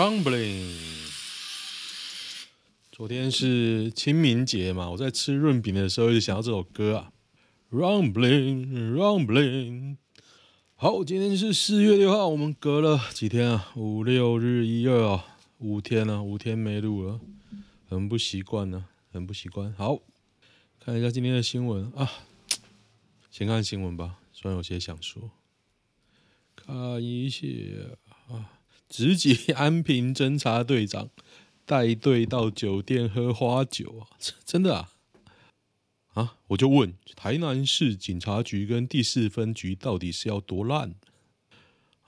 Rumbling。 昨天是清明节嘛，我在吃润饼的时候就想到这首歌啊， Rumbling Rumbling。 好，今天是4月6号，我们隔了几天啊，5、6、日、1、2啊，5天没录了，很不习惯呢，很不习惯。好，看一下今天的新闻啊，先看新闻吧，虽然有些想说。看一下啊，直击安平侦查队长带队到酒店喝花酒啊，真的啊？啊，我就问台南市警察局跟第4分局到底是要多烂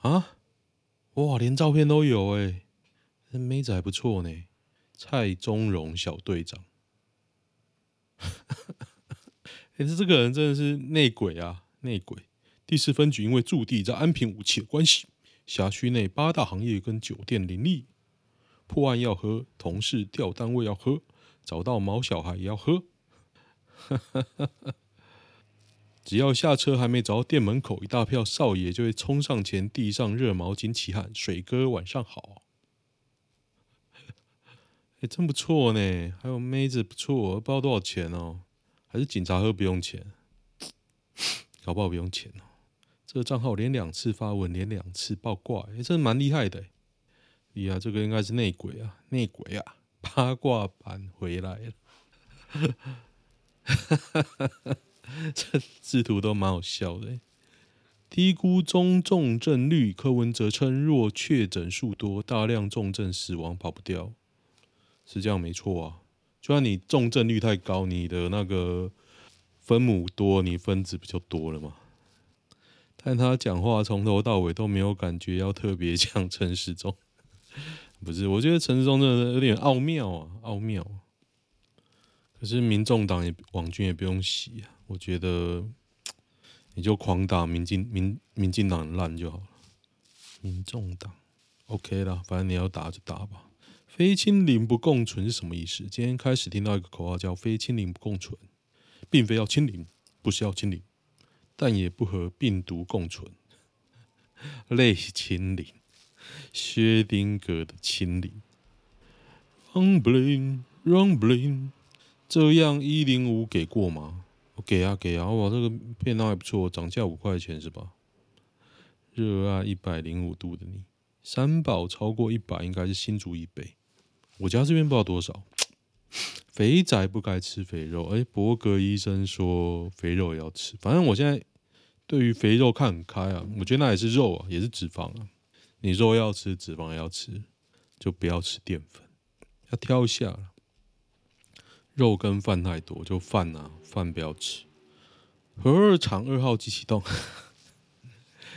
啊？哇，连照片都有哎，这妹子还不错呢，蔡宗荣小队长。哎、欸，这个人真的是内鬼啊，内鬼。第4分局因为驻地在安平5期的关系，辖区内8大行业跟酒店林立，破案要喝，同事调单位要喝，找到毛小孩也要喝。只要下车还没走到店门口，一大票少爷就会冲上前，递上热毛巾，齐喊水哥晚上好。哎、欸，真不错呢，还有妹子不错，不知道多少钱哦。还是警察喝不用钱，搞不好不用钱哦。这个账号连2次发文，连2次爆挂，哎，真的蛮厉害的。哎呀，这个应该是内鬼啊，内鬼啊，八卦版回来了。这制图都蛮好笑的。低估中重症率，柯文哲称若确诊数多，大量重症死亡跑不掉，是这样没错啊。就算你重症率太高，你的那个分母多，你分子不就多了吗？但他讲话从头到尾都没有感觉要特别讲陈时中，不是？我觉得陈时中真的有点奥妙啊，奥妙。可是民众党也网军也不用洗啊，我觉得你就狂打民进党烂就好了。民众党 OK 啦，反正你要打就打吧。非清零不共存是什么意思？今天开始听到一个口号叫非清零不共存，并非要清零，不是要清零，但也不和病毒共存，类清零，薛丁格的清零。Rumbling Rumbling， 这样105给过吗？我给啊给啊，哇，这个便当还不错，涨价5块钱是吧？热爱105度的你，三宝超过100应该是新竹以北。我家这边不知道多少。肥宅不该吃肥肉，哎，伯格医生说肥肉也要吃。反正我现在对于肥肉看很开啊，我觉得那也是肉啊，也是脂肪啊。你肉要吃，脂肪也要吃，就不要吃淀粉，要挑一下了。肉跟饭太多，就饭啊，饭不要吃。核2厂2号机启动，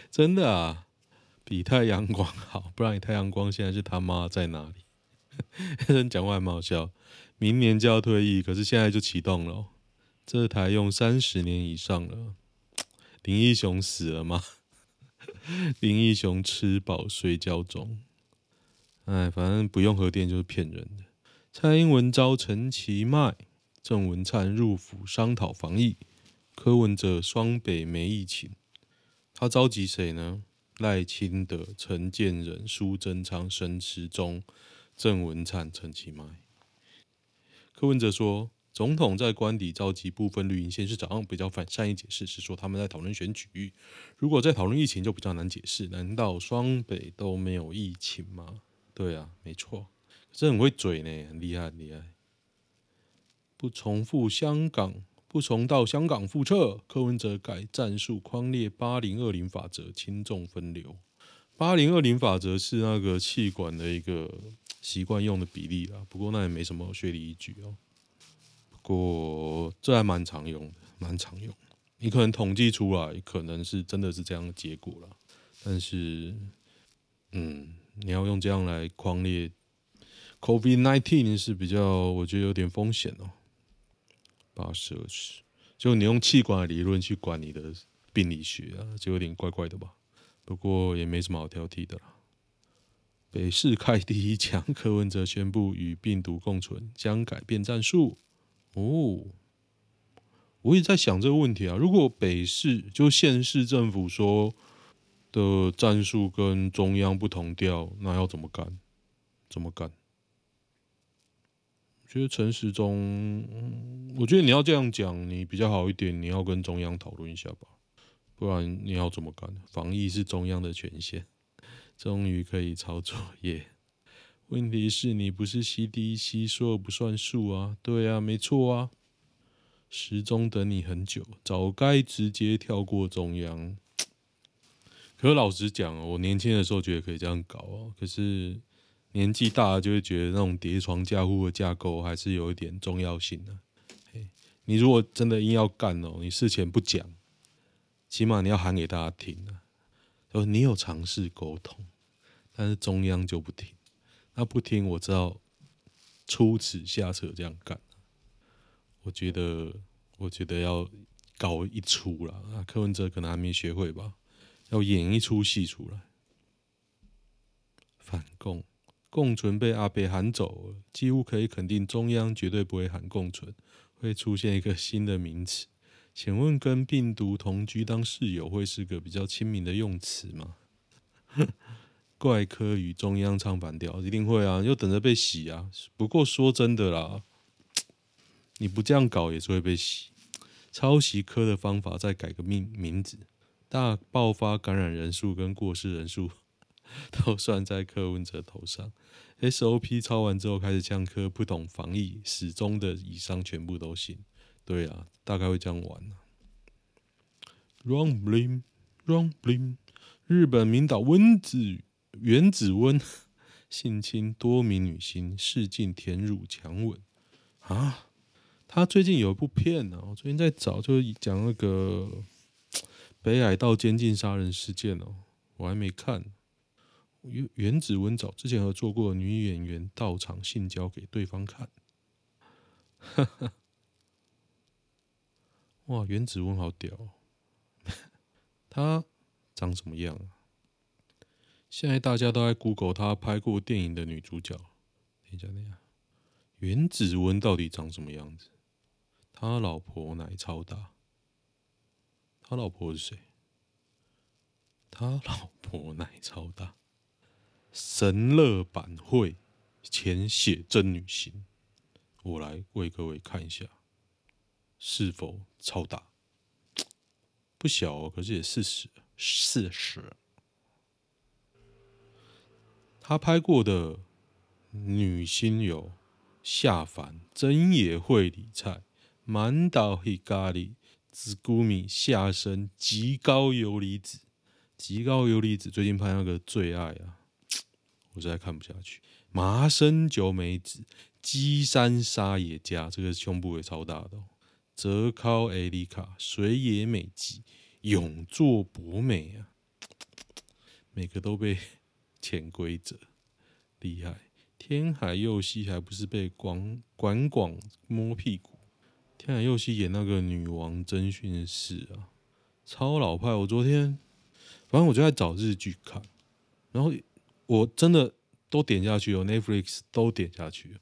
真的啊，比太阳光好，不然你太阳光现在是他妈在哪里？人讲话还蛮好笑，明年就要退役，可是现在就启动了、哦。这台用30年以上了。林义雄死了吗？林义雄吃饱睡觉中。哎，反正不用核电就是骗人的。蔡英文遭陈其迈、郑文灿入府商讨防疫，柯文哲双北没疫情，他召集谁呢？赖清德、陈建仁、苏贞昌、沈时中。郑文灿、陈其迈、柯文哲说，总统在官邸召集部分绿营县市长，比较善意解释是说他们在讨论选举，如果在讨论疫情就比较难解释。难道双北都没有疫情吗？对啊，没错，这很会嘴呢，很厉害，很厉害。不重蹈香港覆辙，柯文哲改战术匡列8020法则，轻重分流。8020法则是那个气管的一个。习惯用的比例啦，不过那也没什么学理依据哦。不过这还蛮常用的，蛮常用的。你可能统计出来，可能是真的是这样的结果啦。但是，你要用这样来匡列 COVID-19 是比较，我觉得有点风险哦。8020，就你用气管的理论去管你的病理学啊，就有点怪怪的吧。不过也没什么好挑剔的啦。北市开第一枪，柯文哲宣布与病毒共存，将改变战术。哦，我一直在想这个问题啊。如果北市就县市政府说的战术跟中央不同调，那要怎么干？怎么敢？我觉得陈时中，我觉得你要这样讲，你比较好一点，你要跟中央讨论一下吧，不然你要怎么干？防疫是中央的权限，终于可以抄作业。问题是你不是 CDC 说不算数啊？对啊，没错啊。时钟等你很久，早该直接跳过中央。可是老实讲，我年轻的时候觉得可以这样搞啊，可是年纪大了就会觉得那种叠床架屋的架构还是有一点重要性啊。你如果真的硬要干哦，你事前不讲，起码你要喊给大家听啊。就是你有尝试沟通，但是中央就不听。那不听，我知道出此下策这样干。我觉得要搞一出啦，啊，柯文哲可能还没学会吧，要演一出戏出来。反共，共存被阿北喊走了，几乎可以肯定中央绝对不会喊共存，会出现一个新的名词。请问跟病毒同居当室友会是个比较亲民的用词吗？怪科与中央唱反调，一定会啊，又等着被洗啊。不过说真的啦。你不这样搞也是会被洗，抄袭科的方法再改个名字，大爆发感染人数跟过世人数都算在柯文哲头上。SOP 抄完之后开始呛科不懂防疫，始终的以上全部都行。对啊，大概会这样玩啊。Rumbling， 日本名导原子温性侵多名女星，试镜填乳强吻啊。他最近有一部片啊，我最近在找，就是讲那个北海道监禁杀人事件哦，我还没看。原子温找之前合作过的女演员到场性交给对方看，哈哈，哇，原子温好屌哦，他长什么样啊？现在大家都在 Google 他拍过电影的女主角，等一下，原子温到底长什么样子？他老婆奶超大，他老婆是谁？他老婆奶超大，神乐版会前写真女星，我来为各位看一下，是否超大？不小哦，可是也40。他拍过的女星有下凡、真野惠理菜、满岛希咖喱、子姑米下身、极高游离子最近拍那个最爱啊，我实在看不下去。麻生久美子、基山沙也加，这个胸部也超大的哦。泽尻艾里卡、水野美纪、永作博美啊，每个都被潜规则，厉害。天海佑希还不是被管摸屁股？天海佑希演那个女王侦讯室啊，超老派。我昨天反正我就在找日剧看，然后我真的都点下去了 ，Netflix 都点下去了，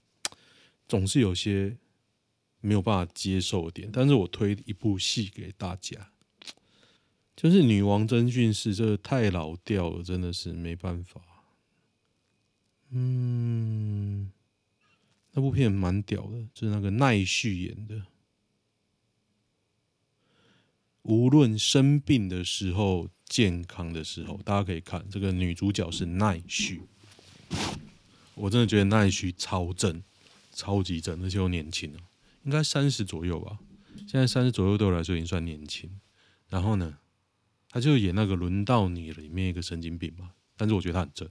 总是有些没有办法接受的点。但是我推一部戏给大家，就是女王侦讯室，这太老掉了，真的是没办法。那部片蛮屌的，就是那个奈绪演的。无论生病的时候、健康的时候，大家可以看这个女主角是奈绪。我真的觉得奈绪超正，超级正，而且又年轻了，应该30左右吧。现在30左右对我来说已经算年轻。然后呢，她就演那个《轮到你》里面一个神经病嘛，但是我觉得她很正。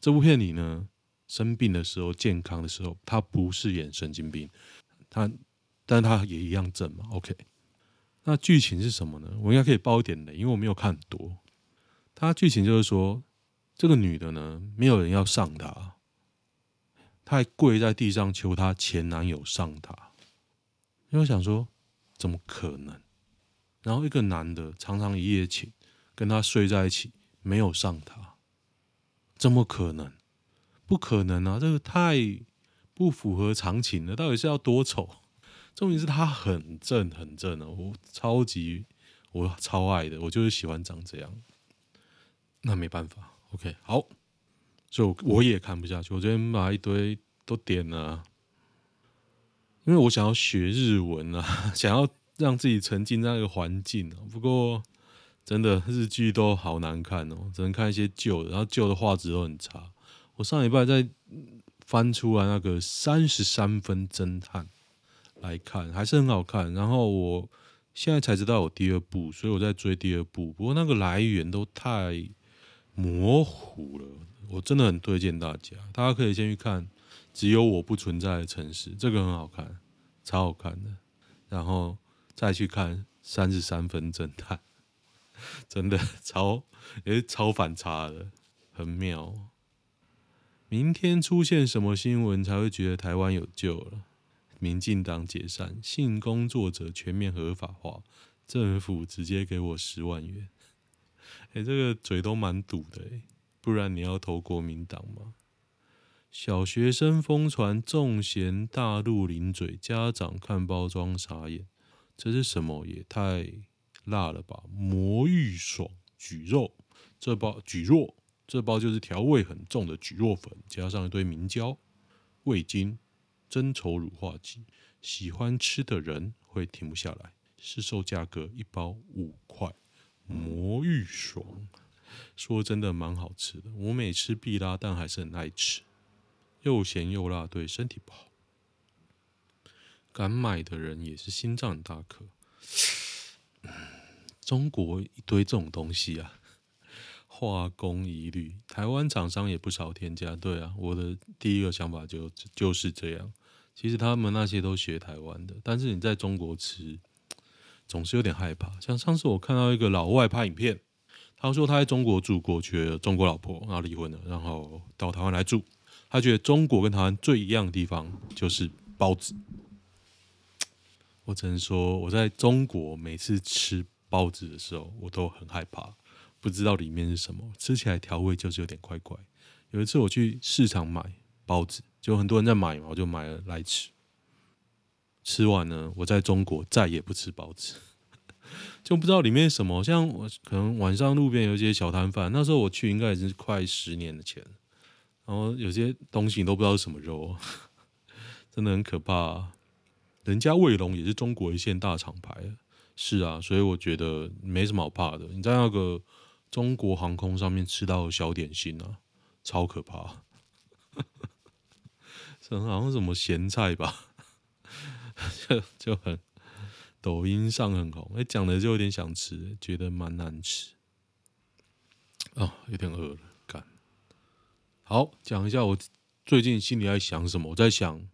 这部片里呢，生病的时候、健康的时候，他不是演神经病，但他也一样正嘛。OK， 那剧情是什么呢？我应该可以爆一点雷，因为我没有看很多。他剧情就是说，这个女的呢，没有人要上她，她还跪在地上求她前男友上她。因为我想说，怎么可能？然后一个男的常常一夜情，跟她睡在一起，没有上她。怎么可能？不可能啊！这个太不符合常情了。到底是要多丑？重点是他很正，很正啊！我超爱的，我就是喜欢长这样。那没办法 ，OK， 好，所以我也看不下去。我昨天把一堆都点了，因为我想要学日文啊，想要让自己沉浸在那个环境啊。不过真的日剧都好难看哦，只能看一些旧的，然后旧的画质都很差。我上礼拜在翻出来那个33分侦探来看，还是很好看。然后我现在才知道有第二部，所以我在追第二部。不过那个来源都太模糊了，我真的很推荐大家，大家可以先去看《只有我不存在的城市》，这个很好看，超好看的。然后再去看33分侦探，真的也是超反差的，很妙。明天出现什么新闻才会觉得台湾有救了？民进党解散，性工作者全面合法化，政府直接给我10万元。这个嘴都蛮堵的，不然你要投国民党吗？小学生疯传重嫌大陆零嘴，家长看包装傻眼，这是什么？也太辣了吧！魔芋爽蒟蒻这包就是调味很重的蒟蒻粉，加上一堆明胶、味精、增稠乳化剂，喜欢吃的人会停不下来。市售价格1包5块，魔芋爽，说真的蛮好吃的。我每吃必拉，但还是很爱吃，又咸又辣，对身体不好。敢买的人也是心脏大颗。中国一堆这种东西啊，化工疑虑，台湾厂商也不少添加。对啊，我的第一个想法就是这样。其实他们那些都学台湾的，但是你在中国吃，总是有点害怕。像上次我看到一个老外拍影片，他说他在中国住过，娶了中国老婆，然后离婚了，然后到台湾来住。他觉得中国跟台湾最一样的地方就是包子。我只能说，我在中国每次吃包子的时候，我都很害怕，不知道里面是什么，吃起来调味就是有点怪怪。有一次我去市场买包子，就很多人在买嘛，我就买了来吃。吃完呢，我在中国再也不吃包子，就不知道里面是什么。像我可能晚上路边有一些小摊贩，那时候我去应该已经是快10年的前，然后有些东西你都不知道是什么肉，真的很可怕啊。人家卫龙也是中国一线大厂牌，是啊，所以我觉得没什么好怕的。你在那个中国航空上面吃到的小点心啊，超可怕啊，好像什么咸菜吧，就很抖音上很红，讲的就有点想吃，觉得蛮难吃，哦，有点饿了，干。好，讲一下我最近心里在想什么，我在想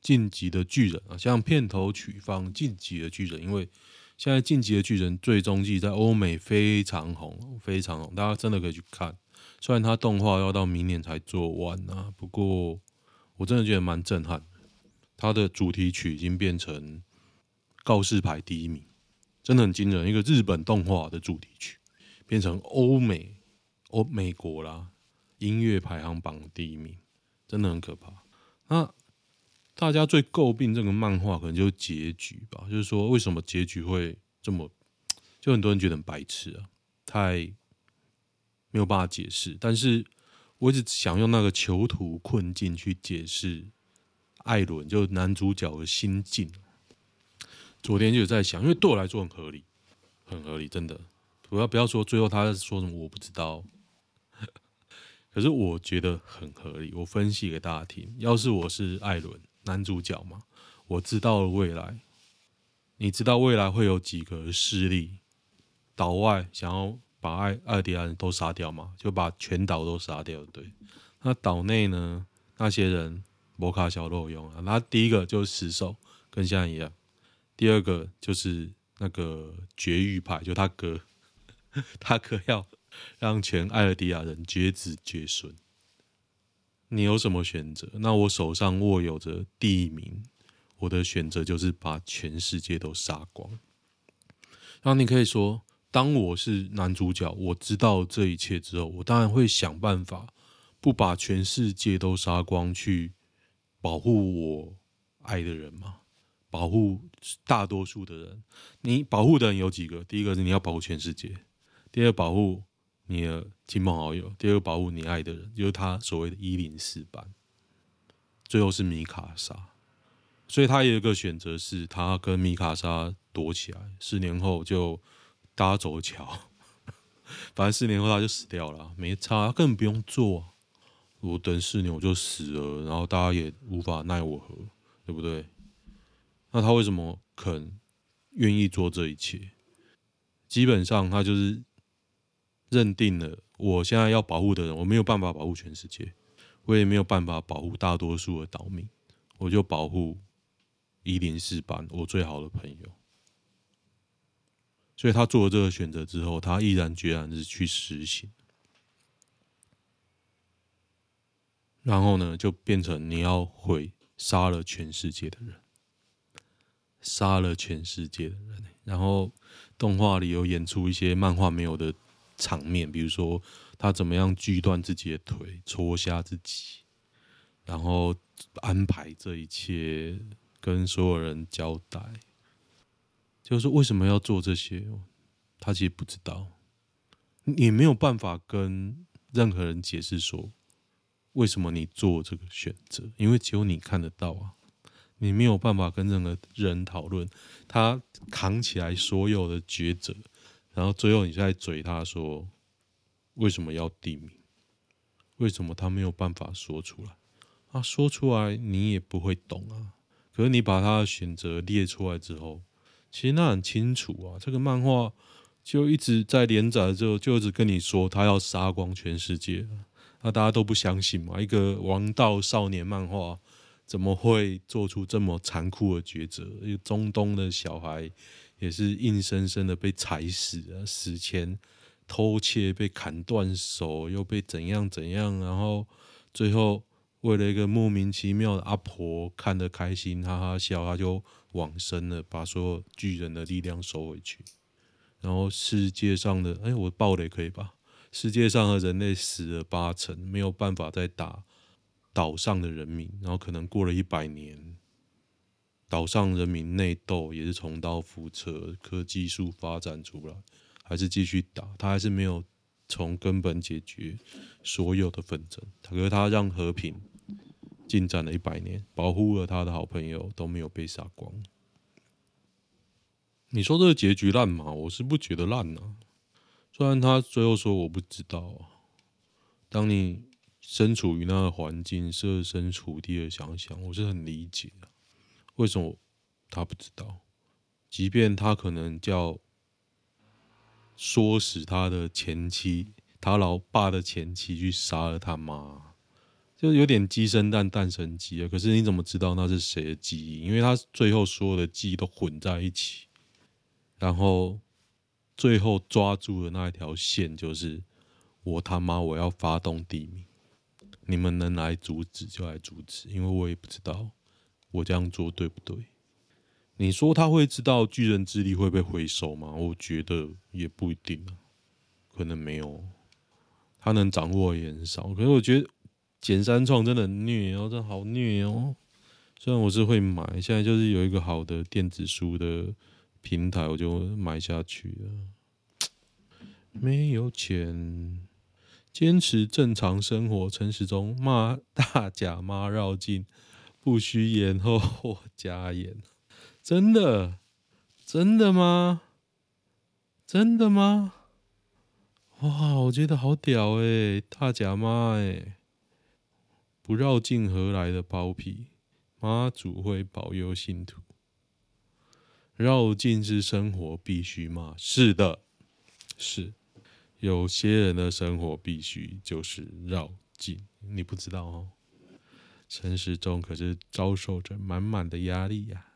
晋级的巨人啊，像片头曲放晋级的巨人，因为现在晋级的巨人最终季在欧美非常红，非常红，大家真的可以去看。虽然它动画要到明年才做完啊，不过我真的觉得蛮震撼。它的主题曲已经变成告示牌第一名，真的很惊人。一个日本动画的主题曲变成美国啦音乐排行榜第一名，真的很可怕。那大家最诟病这个漫画可能就是结局吧，就是说为什么结局会这么，就很多人觉得很白痴啊，太没有办法解释。但是我一直想用那个囚徒困境去解释艾伦，就男主角的心境。昨天就有在想，因为对我来说很合理，很合理，真的。不要说最后他说什么我不知道。可是我觉得很合理，我分析给大家听。要是我是艾伦男主角嘛，我知道了未来，你知道未来会有几个势力，岛外想要把爱尔兰人都杀掉嘛，就把全岛都杀掉，对。那岛内呢，那些人摩卡小肉用啊，那第一个就是石兽，跟现在一样；第二个就是那个绝育派，就他哥，他哥要让全艾尔迪亚人绝子绝孙。你有什么选择？那我手上握有着第一名，我的选择就是把全世界都杀光。然后你可以说，当我是男主角，我知道这一切之后，我当然会想办法不把全世界都杀光，去保护我爱的人嘛，保护大多数的人。你保护的人有几个？第一个是你要保护全世界，第二保护你的亲朋好友，第二个保护你爱的人，就是他所谓的104班。最后是米卡莎，所以他有一个选择是，他跟米卡莎躲起来，4年后就搭走桥，反正4年后他就死掉了，没差，根本不用做。我等4年我就死了，然后大家也无法奈我何，对不对？那他为什么肯愿意做这一切？基本上他就是认定了，我现在要保护的人，我没有办法保护全世界，我也没有办法保护大多数的岛民，我就保护104班我最好的朋友。所以他做了这个选择之后，他毅然决然的去实行。然后呢，就变成你要毁杀了全世界的人，杀了全世界的人。然后动画里有演出一些漫画没有的场面，比如说他怎么样锯断自己的腿，戳瞎自己，然后安排这一切，跟所有人交代。就是为什么要做这些，他其实不知道，你没有办法跟任何人解释说为什么你做这个选择？因为只有你看得到啊，你没有办法跟任何人讨论。他扛起来所有的抉择，然后最后你再嘴他说为什么要地名？为什么他没有办法说出来？他说出来你也不会懂啊。可是你把他的选择列出来之后，其实那很清楚啊。这个漫画就一直在连载之后，就一直跟你说他要杀光全世界啊。那大家都不相信嘛，一个王道少年漫画怎么会做出这么残酷的抉择？一个中东的小孩也是硬生生的被踩死啊，死前偷窃被砍断手，又被怎样怎样，然后最后为了一个莫名其妙的阿婆看得开心哈哈笑，他就往生了，把所有巨人的力量收回去。然后世界上的我爆雷可以吧？世界上的人类死了80%，没有办法再打岛上的人民，然后可能过了100年，岛上人民内斗也是重蹈覆辙，科技术发展出来，还是继续打，他还是没有从根本解决所有的纷争，可是他让和平进展了100年，保护了他的好朋友都没有被杀光。你说这个结局烂吗？我是不觉得烂啊。虽然他最后说我不知道啊，当你身处于那个环境，设身处地的想想，我是很理解的。为什么他不知道？即便他可能叫唆使他的前妻，他老爸的前妻去杀了他妈，就有点鸡生蛋，蛋生鸡了。可是你怎么知道那是谁的记忆？因为他最后所有的记忆都混在一起，然后最后抓住的那一条线就是我他妈我要发动地名，你们能来阻止就来阻止，因为我也不知道我这样做对不对。你说他会知道巨人之力会被回收吗？我觉得也不一定啊，可能没有，他能掌握也很少。可是我觉得简三创真的很虐哦，真的好虐哦。虽然我是会买，现在就是有一个好的电子书的平台我就买下去了，没有钱，坚持正常生活，诚实中骂大甲妈绕境，不需延后或加盐，真的？真的吗？真的吗？哇，我觉得好屌大甲妈不绕境何来的包皮？妈祖会保佑信徒。绕境是生活必须吗？是的，是有些人的生活必须就是绕境，你不知道哦。城市中可是遭受着满满的压力呀、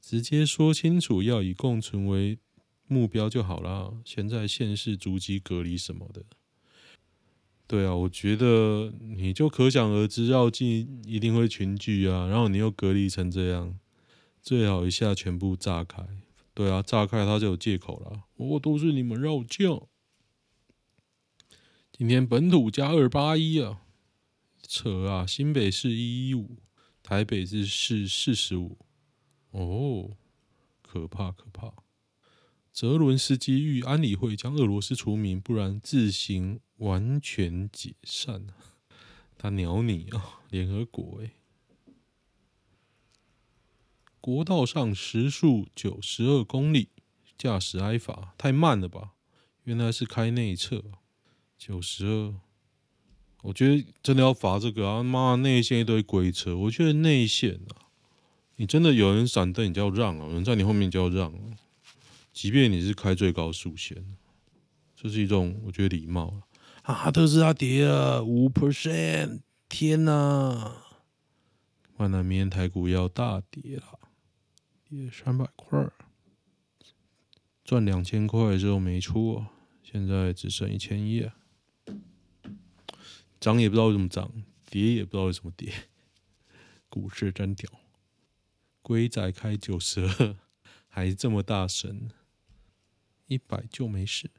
直接说清楚要以共存为目标就好啦。现在县市逐级隔离什么的，对啊，我觉得你就可想而知，绕境一定会群聚啊，然后你又隔离成这样。最好一下全部炸开，对啊，炸开他就有借口啦。都是你们绕境。今天本土加281啊，扯啊！新北市115，台北市45，哦，可怕可怕。泽伦斯基欲安理会将俄罗斯除名，不然自行完全解散。他鸟你哦，联合国耶。国道上时速92公里，驾驶挨罚，太慢了吧？原来是开内侧，92。我觉得真的要罚这个啊！妈，内线一堆鬼车，我觉得内线啊，你真的有人闪灯，你就要让啊；有人在你后面就要让啊。即便你是开最高速线，这是一种我觉得礼貌了啊。特斯拉跌了5%，天哪！万南明天台股要大跌了，跌300块，赚2000块之后没出啊，现在只剩1100啊。涨也不知道为什么涨，跌也不知道为什么跌，股市真屌。龟仔开92，还这么大声，100就没事。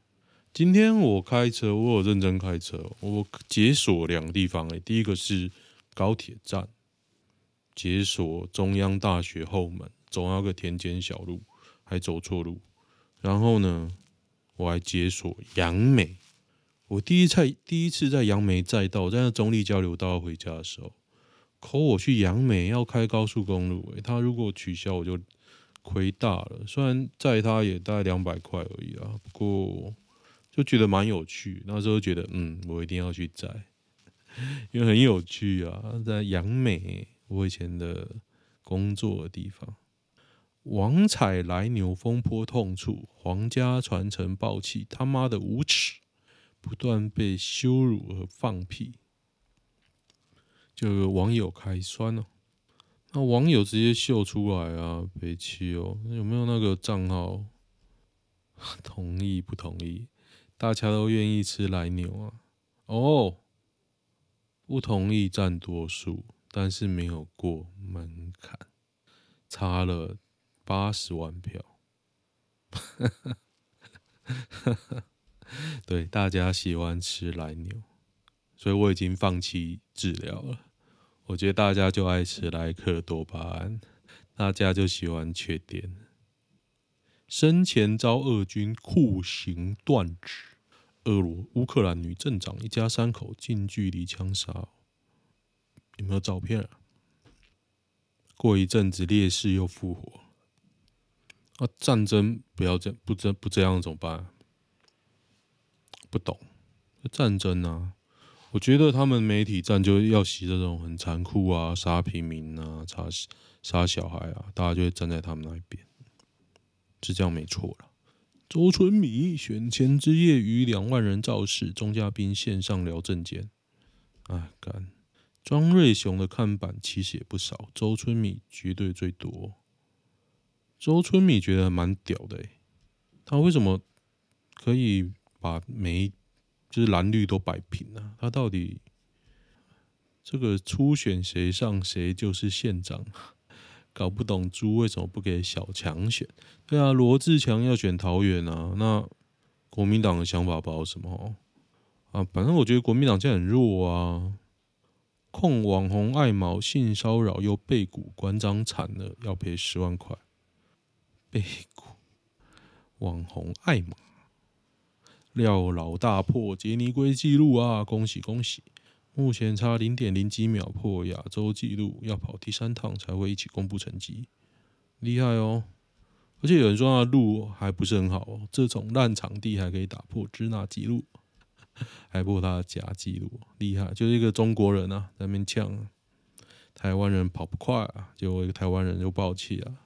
今天我开车，我有认真开车，我解锁两个地方欸，第一个是高铁站，解锁中央大学后门，走那个田间小路，还走错路。然后呢，我还解锁杨美。我第一次在杨梅载道，在那中立交流道回家的时候，扣我去杨梅要开高速公路、欸，他如果取消我就亏大了。虽然载他也大概200块而已啦，不过就觉得蛮有趣。那时候觉得，我一定要去载，因为很有趣啊。在杨梅，我以前的工作的地方，王彩来牛风波痛处，皇家传承暴气，他妈的无耻。不断被羞辱和放屁，就有个网友开酸哦，那网友直接秀出来啊，北七哦，有没有那个账号？同意不同意？大家都愿意吃来牛啊？哦，不同意占多数，但是没有过门槛，差了80万票。对，大家喜欢吃来牛，所以我已经放弃治疗了。我觉得大家就爱吃莱克多巴胺，大家就喜欢缺点。生前遭俄军酷刑断指，乌克兰女镇长一家3口近距离枪杀，有没有照片啊？过一阵子烈士又复活，啊，战争不要这不这样怎么办啊？不懂战争啊，我觉得他们媒体战就要洗这种很残酷啊，杀平民啊，杀小孩啊，大家就会站在他们那一边，是这样没错啦。周春米选前之夜逾2万人造势，钟嘉宾线上聊政见。哎干，庄瑞雄的看板其实也不少，周春米绝对最多。周春米觉得蛮屌的欸，他为什么可以？把就是蓝绿都摆平啊，他到底这个初选谁上谁就是县长，搞不懂猪为什么不给小强选？对啊，罗志强要选桃园啊，那国民党的想法不知道什么啊，反正我觉得国民党现在很弱啊。控网红爱毛性骚扰又被股馆长惨了，要赔10万块。被股网红爱毛。廖老大破杰尼龟纪录啊！恭喜恭喜！目前差0.0几秒破亚洲纪录，要跑第3趟才会一起公布成绩，厉害哦！而且有人说他路还不是很好哦，这种烂场地还可以打破支那纪录，还破他的假纪录，厉害！就是一个中国人啊，在那边呛、台湾人跑不快啊，结果一个台湾人就爆气啊。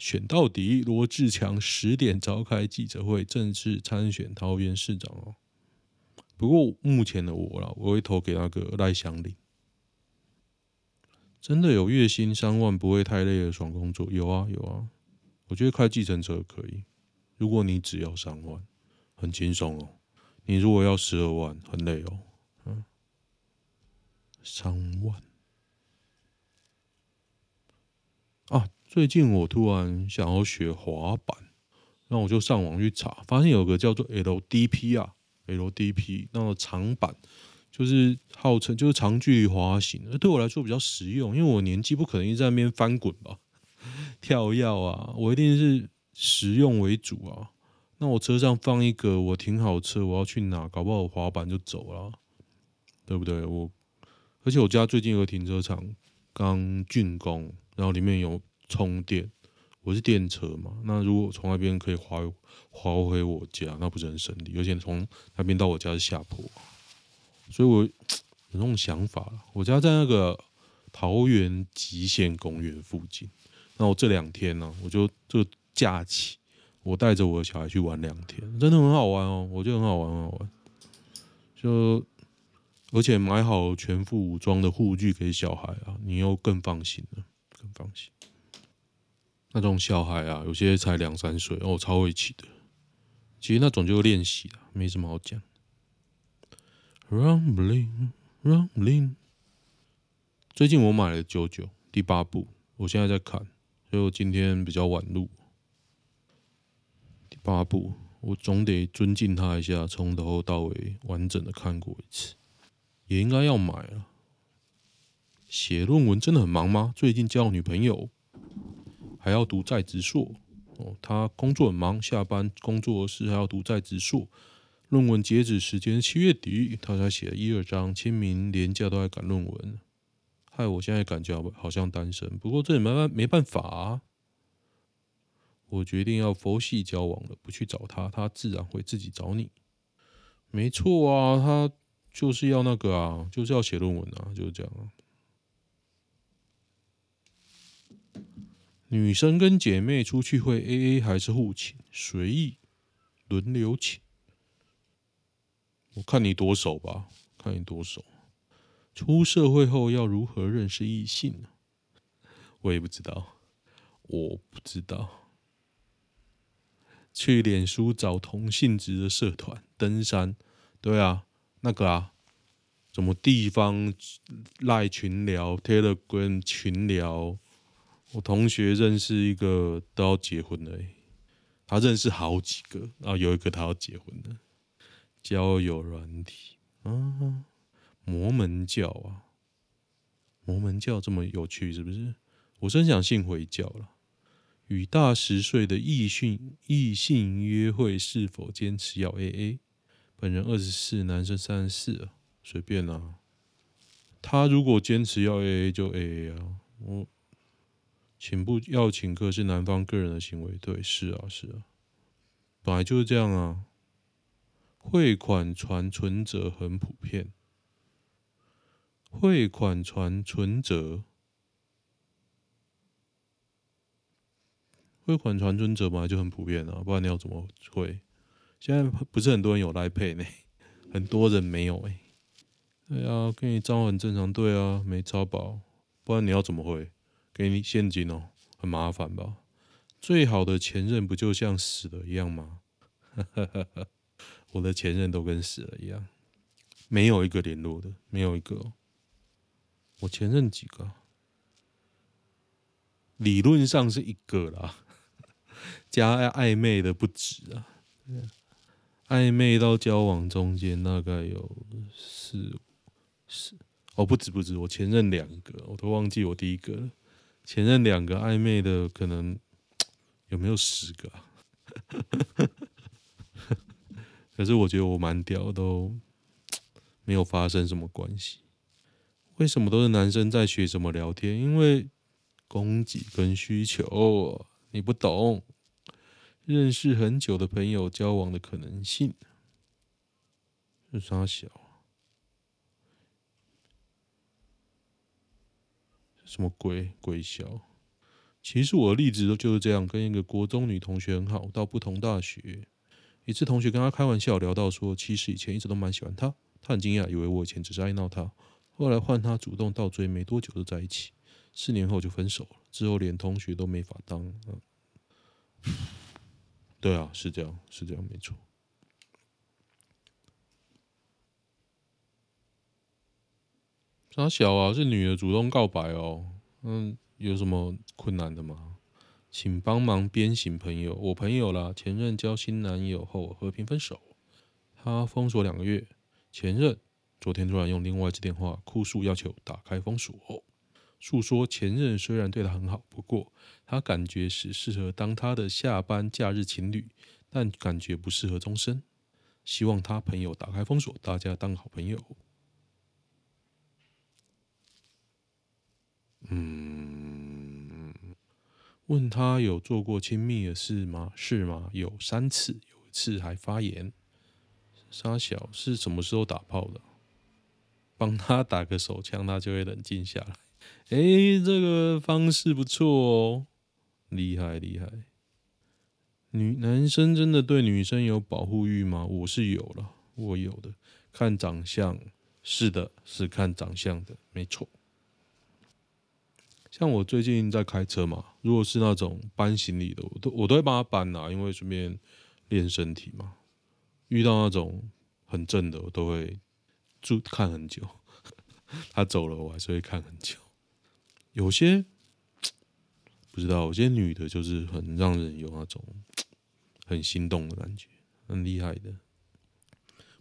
选到底，罗志强10点召开记者会，正式参选桃园市长哦。不过目前的我啦，我会投给那个赖香伶。真的有月薪3万不会太累的爽工作，有啊有啊。我觉得开计程车可以，如果你只要3万，很轻松哦。你如果要12万，很累哦。3万。啊。最近我突然想要学滑板，那我就上网去查，发现有个叫做 LDP 啊 ，LDP 那个长板，就是号称就是长距离滑行，对我来说比较实用，因为我年纪不可能一直在那边翻滚吧、跳跃啊，我一定是实用为主啊。那我车上放一个，我停好车，我要去哪？搞不好我滑板就走了，对不对？而且我家最近有个停车场刚竣工，然后里面有充电，我是电车嘛，那如果从那边可以滑回我家，那不是很省力？而且从那边到我家是下坡，所以我有那种想法了。我家在那个桃园极限公园附近，那我这2天呢、我就这个假期。我带着我的小孩去玩2天，真的很好玩哦，我觉得很好玩。就而且买好全副武装的护具给小孩啊，你又更放心了，更放心。那种小孩啊，有些才2、3岁哦，超会骑的。其实那种就练习了，没什么好讲。Rumbling。最近我买了99第8部，我现在在看，所以我今天比较晚录。8部，我总得尊敬他一下，从头到尾完整的看过一次，也应该要买了。写论文真的很忙吗？最近交女朋友，还要读在职硕哦。他工作很忙，下班工作室还要读在职硕，论文截止时间7月底，他才写了1、2章，清明连假都在赶论文，害我现在感觉好像单身，不过这也没办法啊。我决定要佛系交往了，不去找他，他自然会自己找你。没错啊，他就是要那个啊，就是要写论文啊，就是这样啊。女生跟姐妹出去会 AA 还是互请？随意，轮流请。我看你多熟吧，看你多熟。出社会后要如何认识异性呢？我也不知道，去脸书找同性质的社团，登山，对啊，那个啊，什么地方赖群聊、Telegram 群聊，我同学认识一个都要结婚了，他认识好几个，然后有一个他要结婚了，交友软体啊，摩门教啊，摩门教这么有趣是不是？我真想信回教了。与大10岁的异性约会是否坚持要 AA？ 本人24，男生34啊，随便啊。他如果坚持要 AA 就 AA 啊。我请客是男方个人的行为，对，是啊，本来就是这样啊。汇款传存折很普遍，汇款传存折。汇款传存折本来就很普遍啊，不然你要怎么汇？现在不是很多人有Line Pay呢，很多人没有哎。对啊，给你账很正常，对啊，没超保，不然你要怎么汇？给你现金哦，很麻烦吧？最好的前任不就像死了一样吗？我的前任都跟死了一样，没有一个联络的，没有一个、哦。我前任几个、啊？理论上是1个啦。加暧昧的不止啊，暧昧到交往中间大概有4、5哦，不止，我前任2个，我都忘记我第1个了。前任2个暧昧的可能有没有10个、啊？可是我觉得我蛮屌，都没有发生什么关系。为什么都是男生在学怎么聊天？因为供给跟需求。你不懂，认识很久的朋友交往的可能性是啥小？什么鬼小？其实我的例子都就是这样，跟一个国中女同学很好，到不同大学。一次同学跟她开玩笑聊到说，其实以前一直都蛮喜欢她，她很惊讶，以为我以前只是爱闹她。后来换她主动倒追，没多久就在一起。4年后就分手了，之后连同学都没法当。对啊，是这样，没错。啥小啊？是女的主动告白哦。有什么困难的吗？请帮忙鞭刑朋友，我朋友啦，前任交新男友后和平分手，他封锁2个月，前任昨天突然用另外一支电话哭诉，要求打开封锁。诉说前任虽然对他很好，不过他感觉是适合当他的下班假日情侣，但感觉不适合终身。希望他朋友打开封锁，大家当好朋友。问他有做过亲密的事吗？是吗？有3次，有1次还发炎。沙小是什么时候打炮的？帮他打个手枪，他就会冷静下来。这个方式不错哦，厉害厉害。男生真的对女生有保护欲吗？我是有了，我有的。看长相，是的，是看长相的，没错。像我最近在开车嘛，如果是那种搬行李的，我都会帮他搬啦，因为顺便练身体嘛。遇到那种很正的，我都会看很久。他走了，我还是会看很久。有些不知道，有些女的就是很让人有那种很心动的感觉，很厉害的。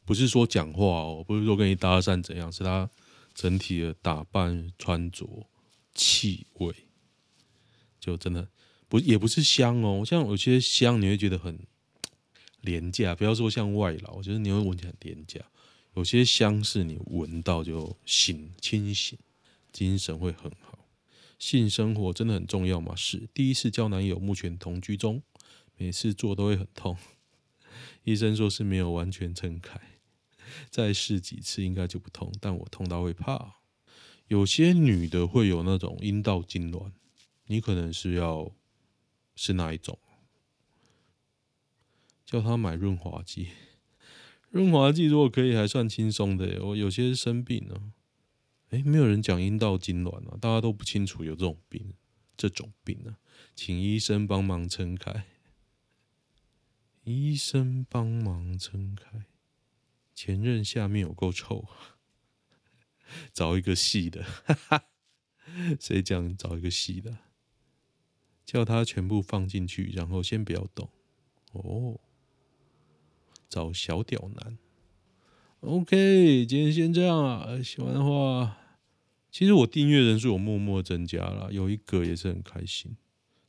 不是说讲话哦，不是说跟你搭讪怎样，是她整体的打扮、穿着、气味，就真的也不是香哦。像有些香你会觉得很廉价，不要说像外劳，我觉得你会闻起来很廉价。有些香是你闻到就清醒，精神会很好。性生活真的很重要吗？是。第一次交男友，目前同居中，每次做都会很痛。医生说是没有完全撑开，再试几次应该就不痛，但我痛到会怕。有些女的会有那种阴道痉挛，你可能是哪一种？叫她买润滑剂。润滑剂如果可以还算轻松的耶，我有些生病啊，没有人讲阴道痉挛啊，大家都不清楚有这种病啊，请医生帮忙撑开，医生帮忙撑开，前任下面有够臭，找一个细的，哈哈，谁讲找一个细的？叫他全部放进去，然后先不要动，哦。找小屌男 ，OK， 今天先这样啊。喜欢的话，其实我订阅人数有默默增加了，有一个也是很开心。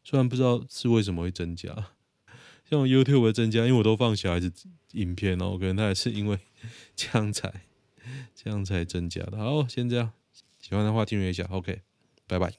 虽然不知道是为什么会增加，像 YouTube 会增加，因为我都放小孩子影片，然后可能他也是因为这样才增加的。好，先这样，喜欢的话订阅一下 ，OK， 拜拜。